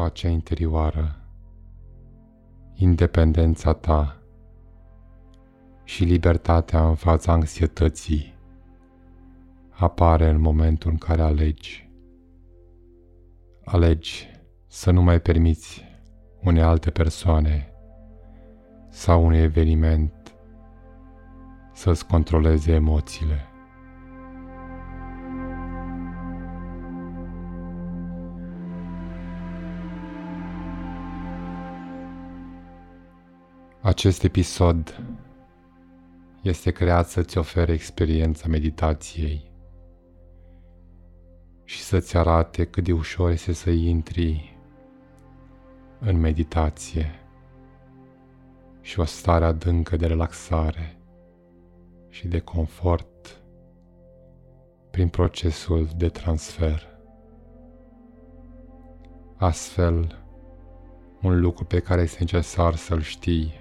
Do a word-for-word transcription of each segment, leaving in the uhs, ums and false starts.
pacea interioară, independența ta și libertatea în fața anxietății apare în momentul în care alegi. Alegi să nu mai permiți unei alte persoane sau unui eveniment să-ți controleze emoțiile. Acest episod este creat să-ți ofere experiența meditației și să-ți arate cât de ușor este să intri în meditație și o stare adâncă de relaxare și de confort prin procesul de transfer. Astfel, un lucru pe care este necesar să-l știi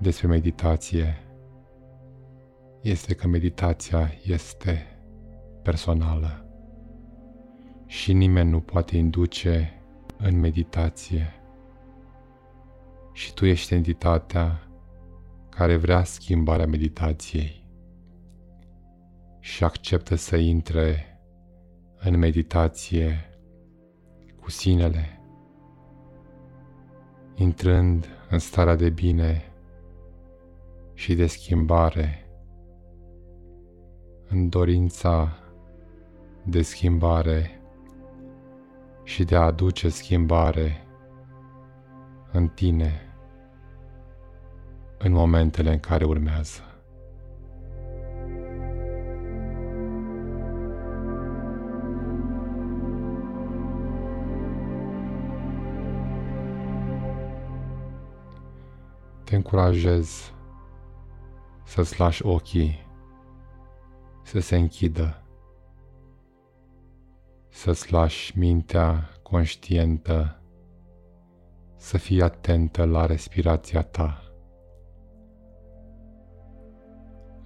despre meditație este că meditația este personală și nimeni nu poate induce în meditație și tu ești entitatea care vrea schimbarea meditației și acceptă să intre în meditație cu sinele, intrând în starea de bine și de schimbare, în dorința de schimbare și de a aduce schimbare în tine în momentele în care urmează. Te încurajez să-ți lași ochii să se închidă, să-ți lași mintea conștientă să fii atentă la respirația ta,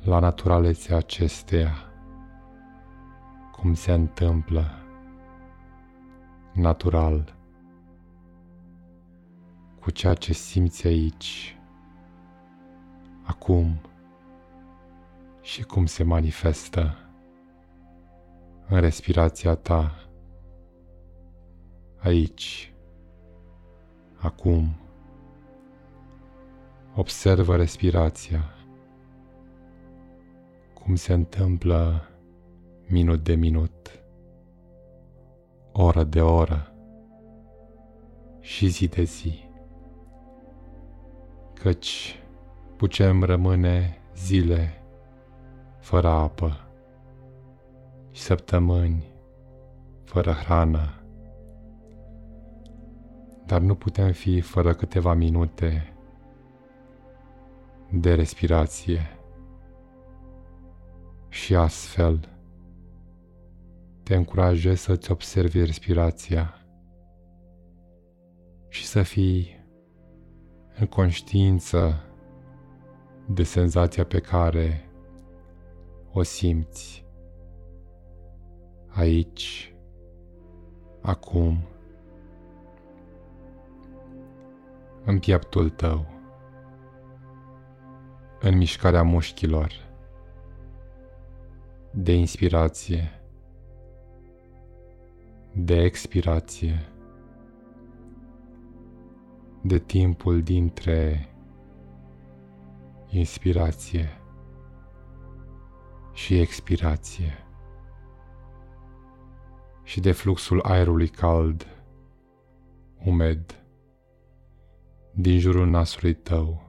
la naturalețea acesteia, cum se întâmplă natural cu ceea ce simți aici, acum, și cum se manifestă în respirația ta, aici, acum. Observă respirația, cum se întâmplă minut de minut, oră de oră și zi de zi, căci putem rămâne zile fără apă și săptămâni fără hrană, dar nu putem fi fără câteva minute de respirație și astfel te încurajez să-ți observi respirația și să fii în conștiință de senzația pe care o simți aici, acum, în pieptul tău, în mișcarea mușchilor, de inspirație, de expirație, de timpul dintre inspirație și expirație și de fluxul aerului cald, umed, din jurul nasului tău,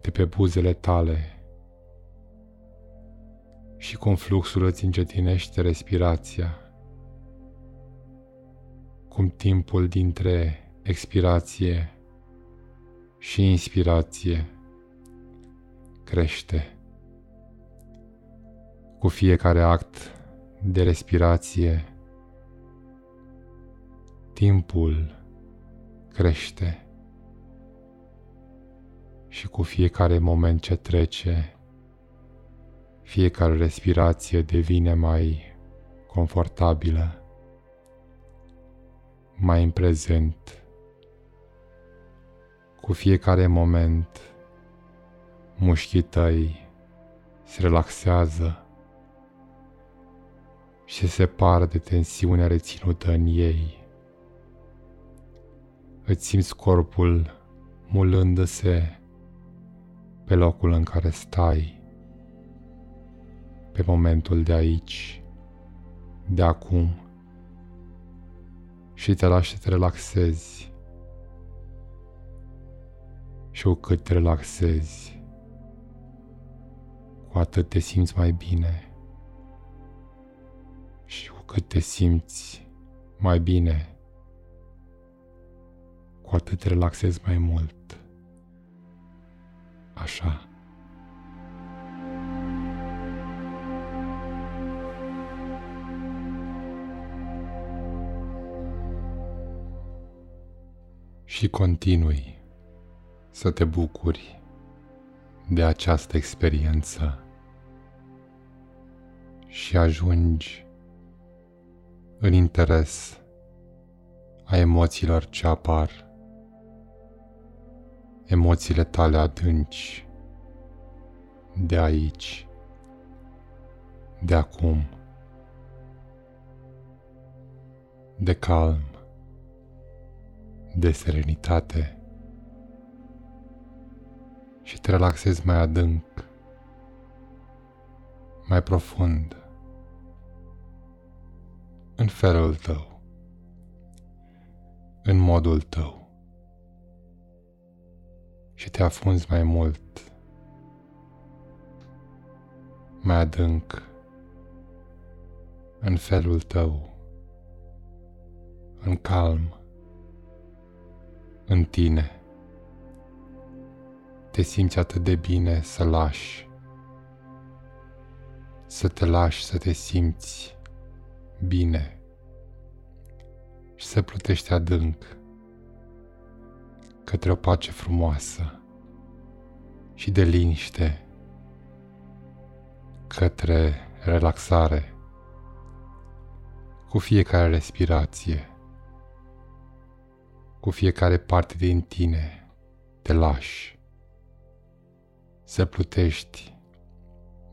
de pe buzele tale și cum fluxul îți încetinește respirația, cum timpul dintre expirație și inspirație crește. Cu fiecare act de respirație, timpul crește și cu fiecare moment ce trece, fiecare respirație devine mai confortabilă mai în prezent. Cu fiecare moment, mușchii tăi se relaxează și se separă de tensiunea reținută în ei. Îți simți corpul mulându-se pe locul în care stai, pe momentul de aici, de acum, și te lași să te relaxezi. Și cu cât te relaxezi, cu atât te simți mai bine. Și cu cât te simți mai bine, cu atât te relaxezi mai mult. Așa. Și continui să te bucuri de această experiență și ajungi în interes a emoțiilor ce apar, emoțiile tale adânci de aici, de acum, de calm, de serenitate, și te relaxezi mai adânc, mai profund, în felul tău, în modul tău, și te afunzi mai mult, mai adânc, în felul tău, în calm, în tine. Te simți atât de bine să lași, să te lași, să te simți bine și să plutești adânc către o pace frumoasă și de liniște, către relaxare cu fiecare respirație. Cu fiecare parte din tine te lași, să plutești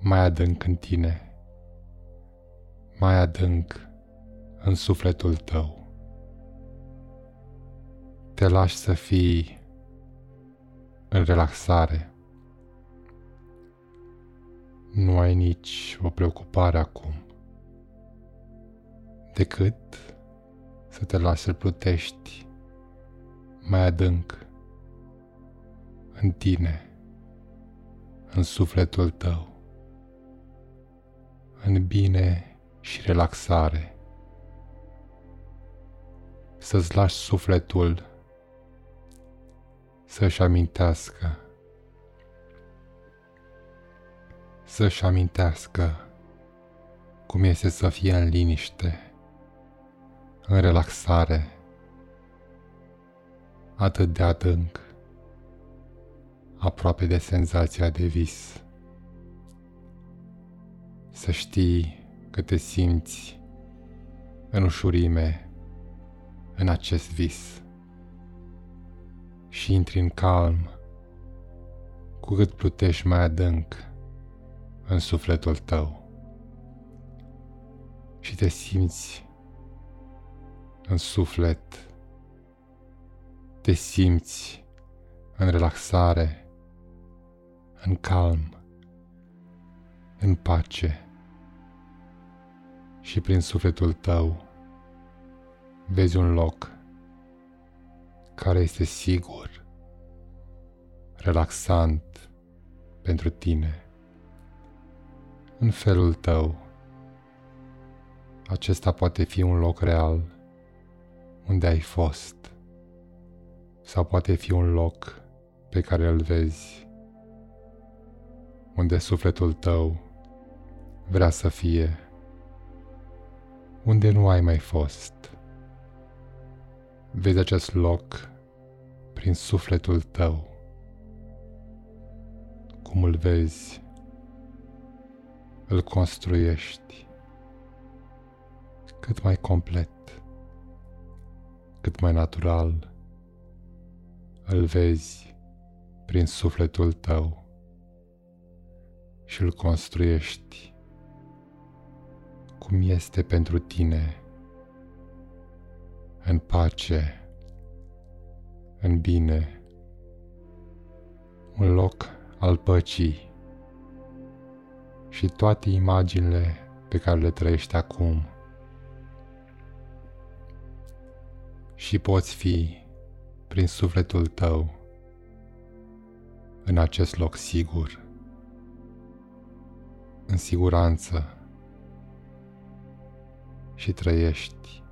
mai adânc în tine, mai adânc în sufletul tău. Te lași să fii în relaxare. Nu ai nici o preocupare acum, decât să te lași să plutești mai adânc în tine, în sufletul tău, în bine și relaxare. Să-ți lași sufletul să-și amintească, să-și amintească cum este să fie în liniște, în relaxare, atât de adânc, aproape de senzația de vis. Să știi că te simți în ușurime în acest vis și intri în calm cu cât plutești mai adânc în sufletul tău și te simți în suflet. Te simți în relaxare, în calm, în pace și prin sufletul tău vezi un loc care este sigur, relaxant pentru tine. În felul tău, acesta poate fi un loc real unde ai fost. Sau poate fi un loc pe care îl vezi, unde sufletul tău vrea să fie, unde nu ai mai fost. Vezi acest loc prin sufletul tău, cum îl vezi, îl construiești cât mai complet, cât cât mai natural, îl vezi prin sufletul tău și îl construiești cum este pentru tine, în pace, în bine, un loc al păcii și toate imaginile pe care le trăiești acum. Și poți fi, prin sufletul tău, în acest loc sigur, în siguranță, și trăiești.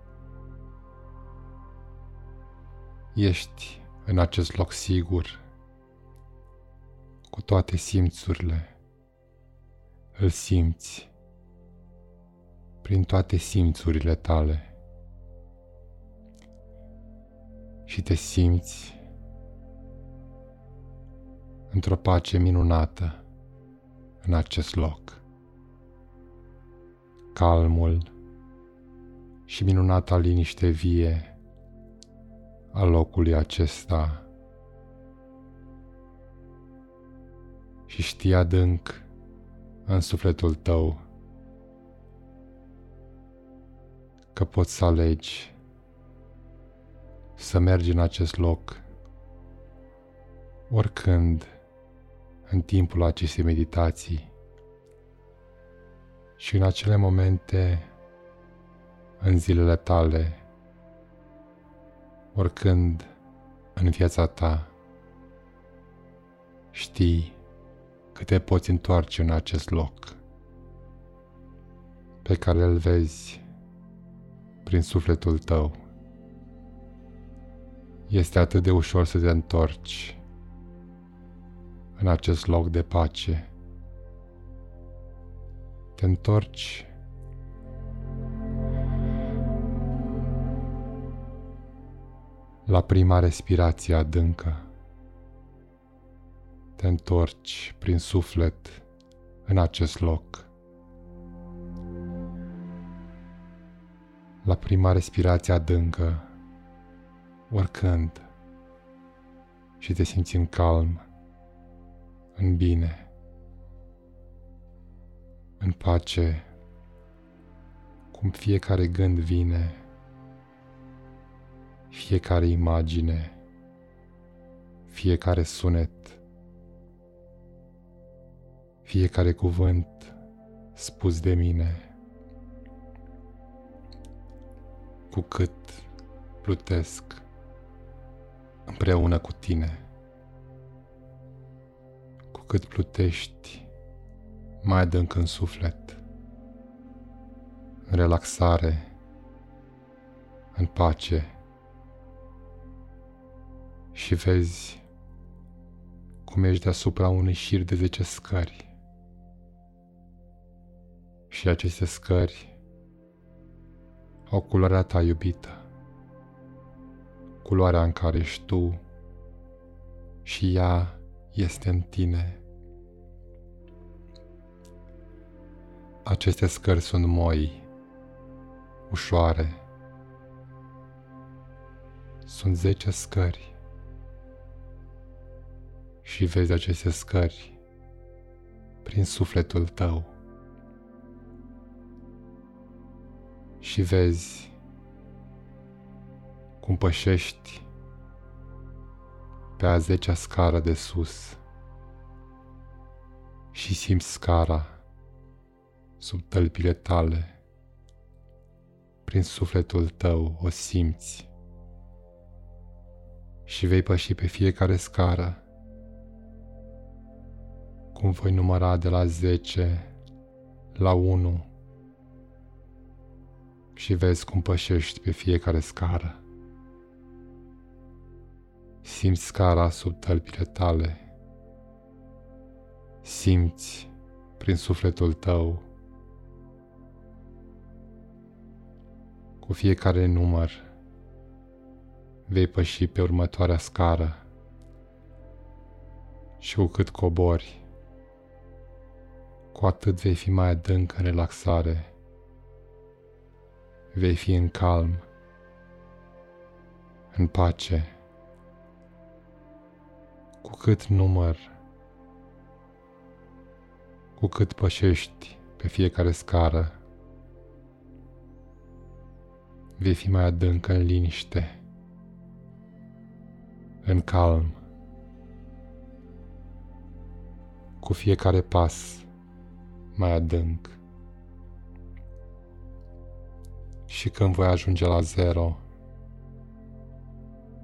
Ești în acest loc sigur, cu toate simțurile. Îl simți prin toate simțurile tale. Și te simți într-o pace minunată în acest loc. Calmul și minunata liniște vie a locului acesta. Și știi adânc în sufletul tău că poți să alegi să mergi în acest loc, oricând, în timpul acestei meditații și în acele momente, în zilele tale, oricând, în viața ta, știi că te poți întoarce în acest loc, pe care îl vezi prin sufletul tău. Este atât de ușor să te întorci în acest loc de pace. Te întorci la prima respirație adâncă. Te întorci prin suflet în acest loc. La prima respirație adâncă, oricând, și te simți în calm, în bine, în pace, cum fiecare gând vine, fiecare imagine, fiecare sunet, fiecare cuvânt spus de mine, cu cât plutesc împreună cu tine. Cu cât plutești mai adânc în suflet, în relaxare, în pace, și vezi cum ești deasupra unui șir de zece scări și aceste scări au culoarea ta iubită, culoarea în care ești tu și ea este în tine. Aceste scări sunt moi, ușoare. Sunt zece scări și vezi aceste scări prin sufletul tău și vezi cum pășești pe a zecea scară de sus și simți scara sub tălpile tale, prin sufletul tău o simți și vei păși pe fiecare scară, cum voi număra de la zece la unu și vezi cum pășești pe fiecare scară. Simți scara sub tălpile tale, simți prin sufletul tău. Cu fiecare număr vei păși pe următoarea scară și cu cât cobori, cu atât vei fi mai adânc în relaxare, vei fi în calm, în pace. Cu cât număr, cu cât pășești pe fiecare scară, vei fi mai adânc în liniște, în calm. Cu fiecare pas mai adânc. Și când voi ajunge la zero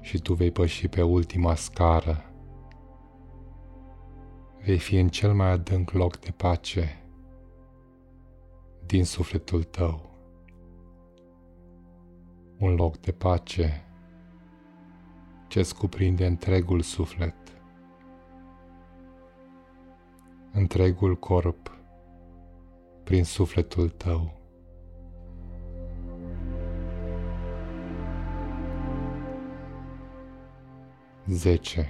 și tu vei păși pe ultima scară, vei fi în cel mai adânc loc de pace din sufletul tău. Un loc de pace ce-ți cuprinde întregul suflet, întregul corp, prin sufletul tău. zece.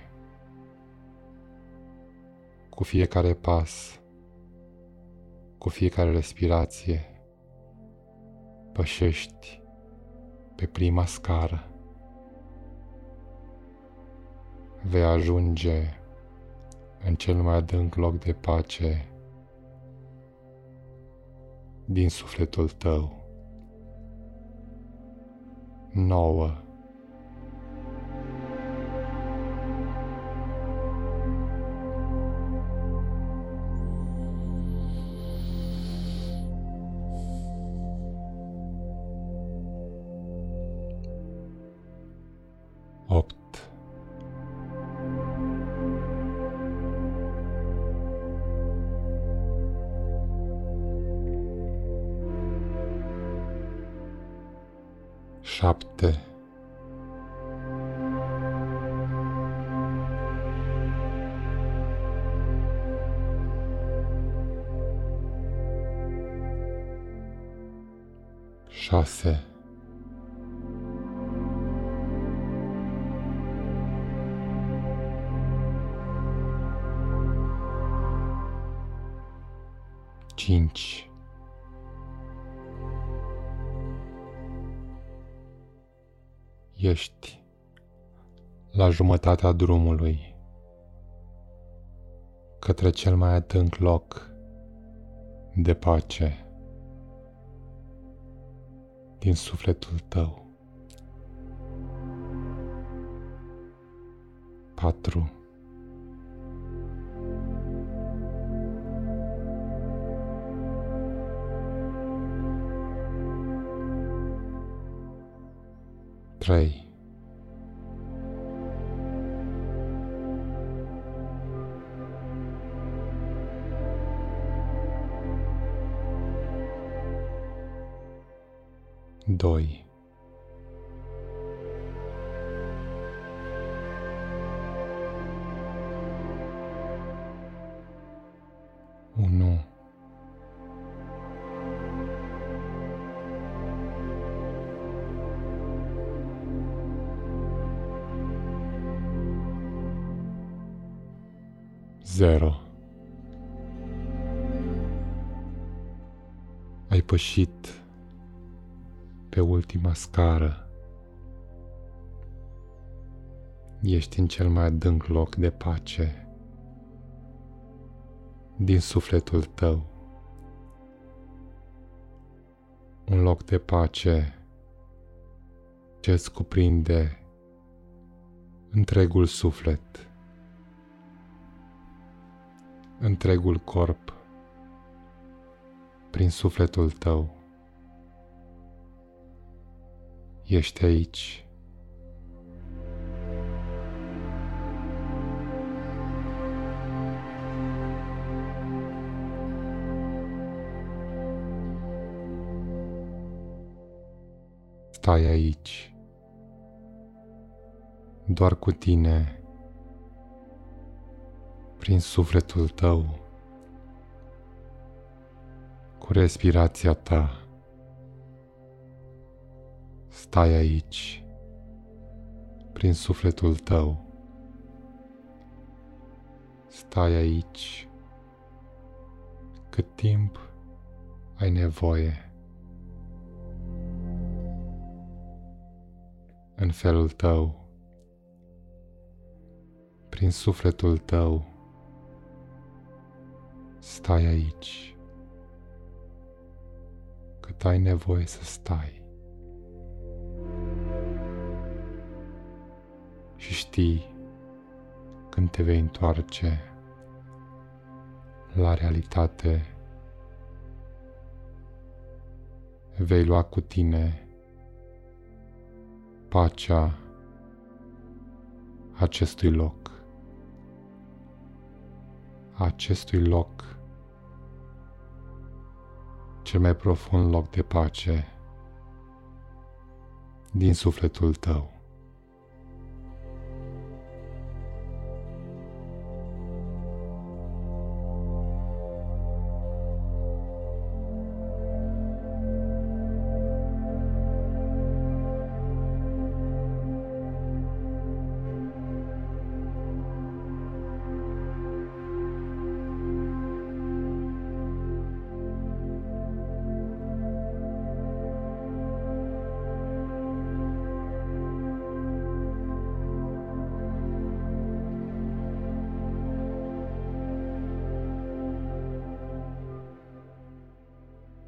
Cu fiecare pas, cu fiecare respirație, pășești pe prima scară. Vei ajunge în cel mai adânc loc de pace din sufletul tău. nouă. șapte. șase. cinci. Ești la jumătatea drumului către cel mai adânc loc de pace din sufletul tău. patru. trei. doi. unu. zero. Ai pășit pe ultima scară. Ești în cel mai adânc loc de pace din sufletul tău. Un loc de pace ce îți cuprinde întregul suflet, întregul corp, prin sufletul tău. Ești aici. Stai aici, doar cu tine, prin sufletul tău, cu respirația ta. Stai aici, prin sufletul tău. Stai aici cât timp ai nevoie. în felul tău, prin sufletul tău. Stai aici, cât ai nevoie să stai. Și știi, când te vei întoarce la realitate, vei lua cu tine pacea acestui loc, acestui loc, cel mai profund loc de pace din sufletul tău.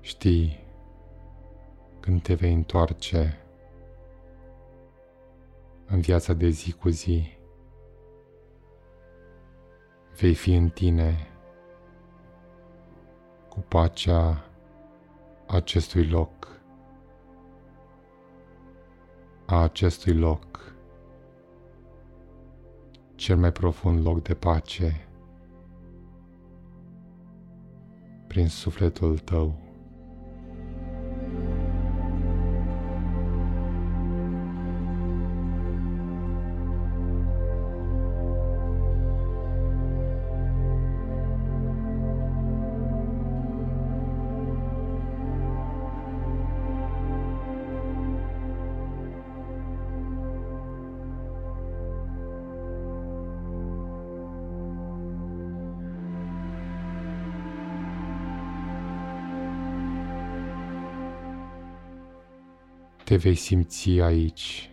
Știi, când te vei întoarce în viața de zi cu zi, vei fi în tine cu pacea acestui loc, a acestui loc, cel mai profund loc de pace, prin sufletul tău. Te vei simți aici,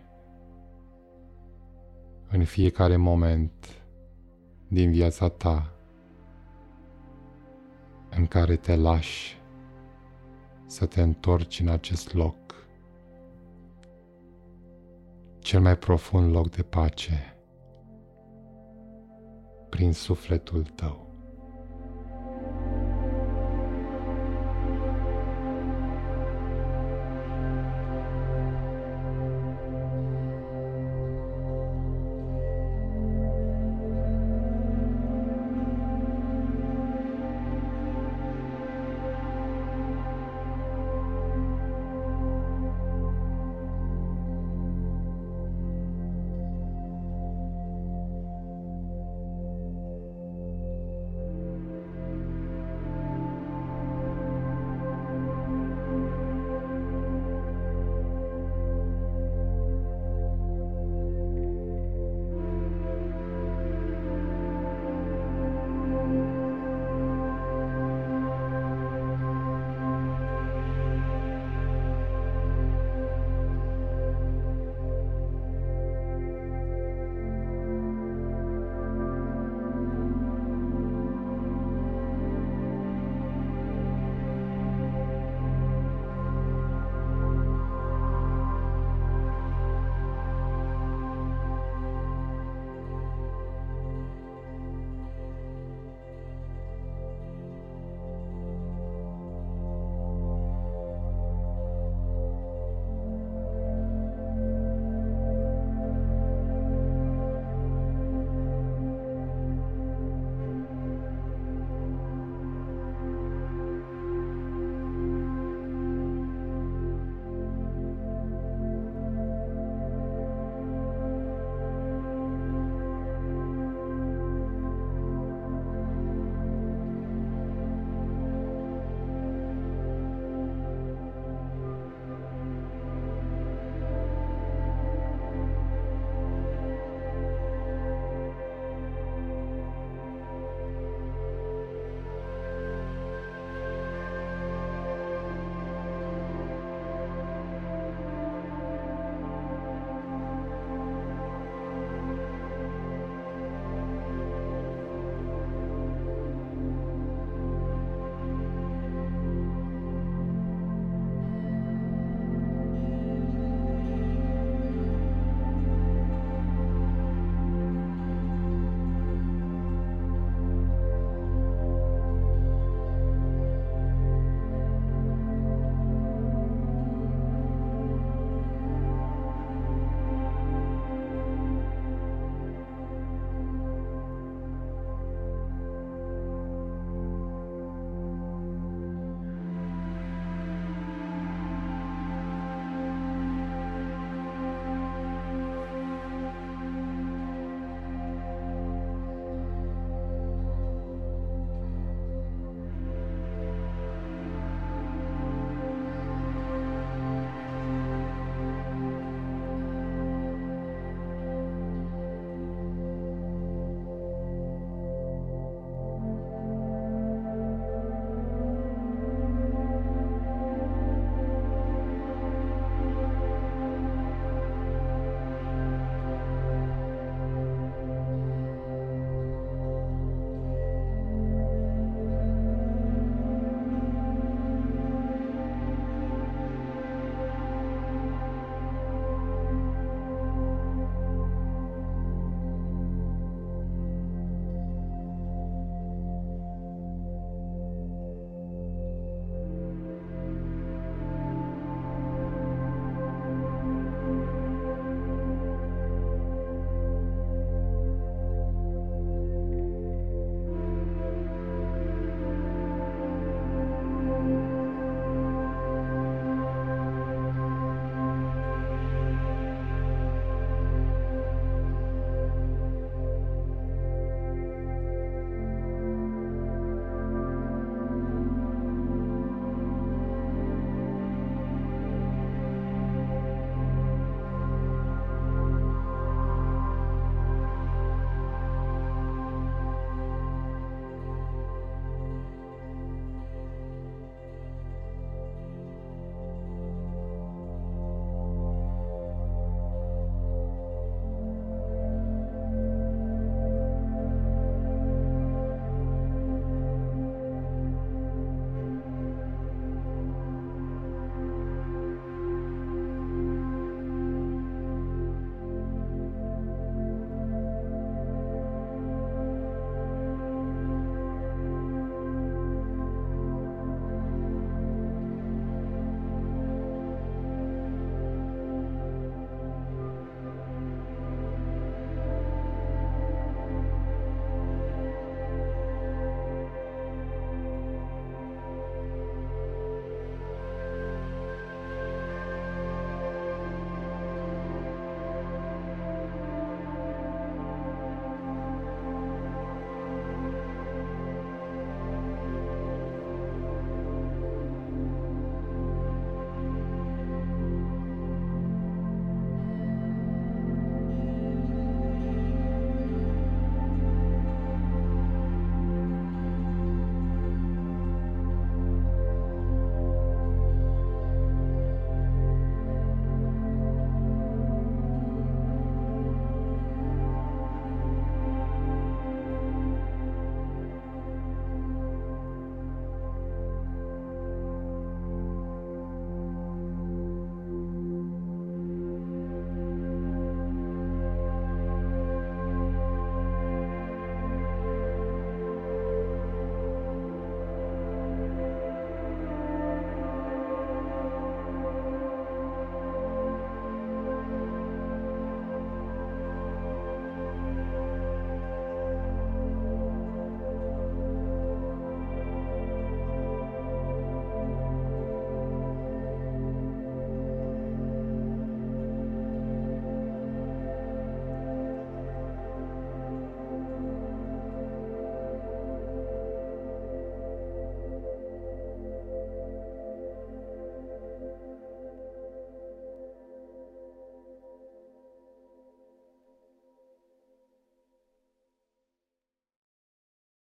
în fiecare moment din viața ta, în care te lași să te întorci în acest loc, cel mai profund loc de pace, prin sufletul tău.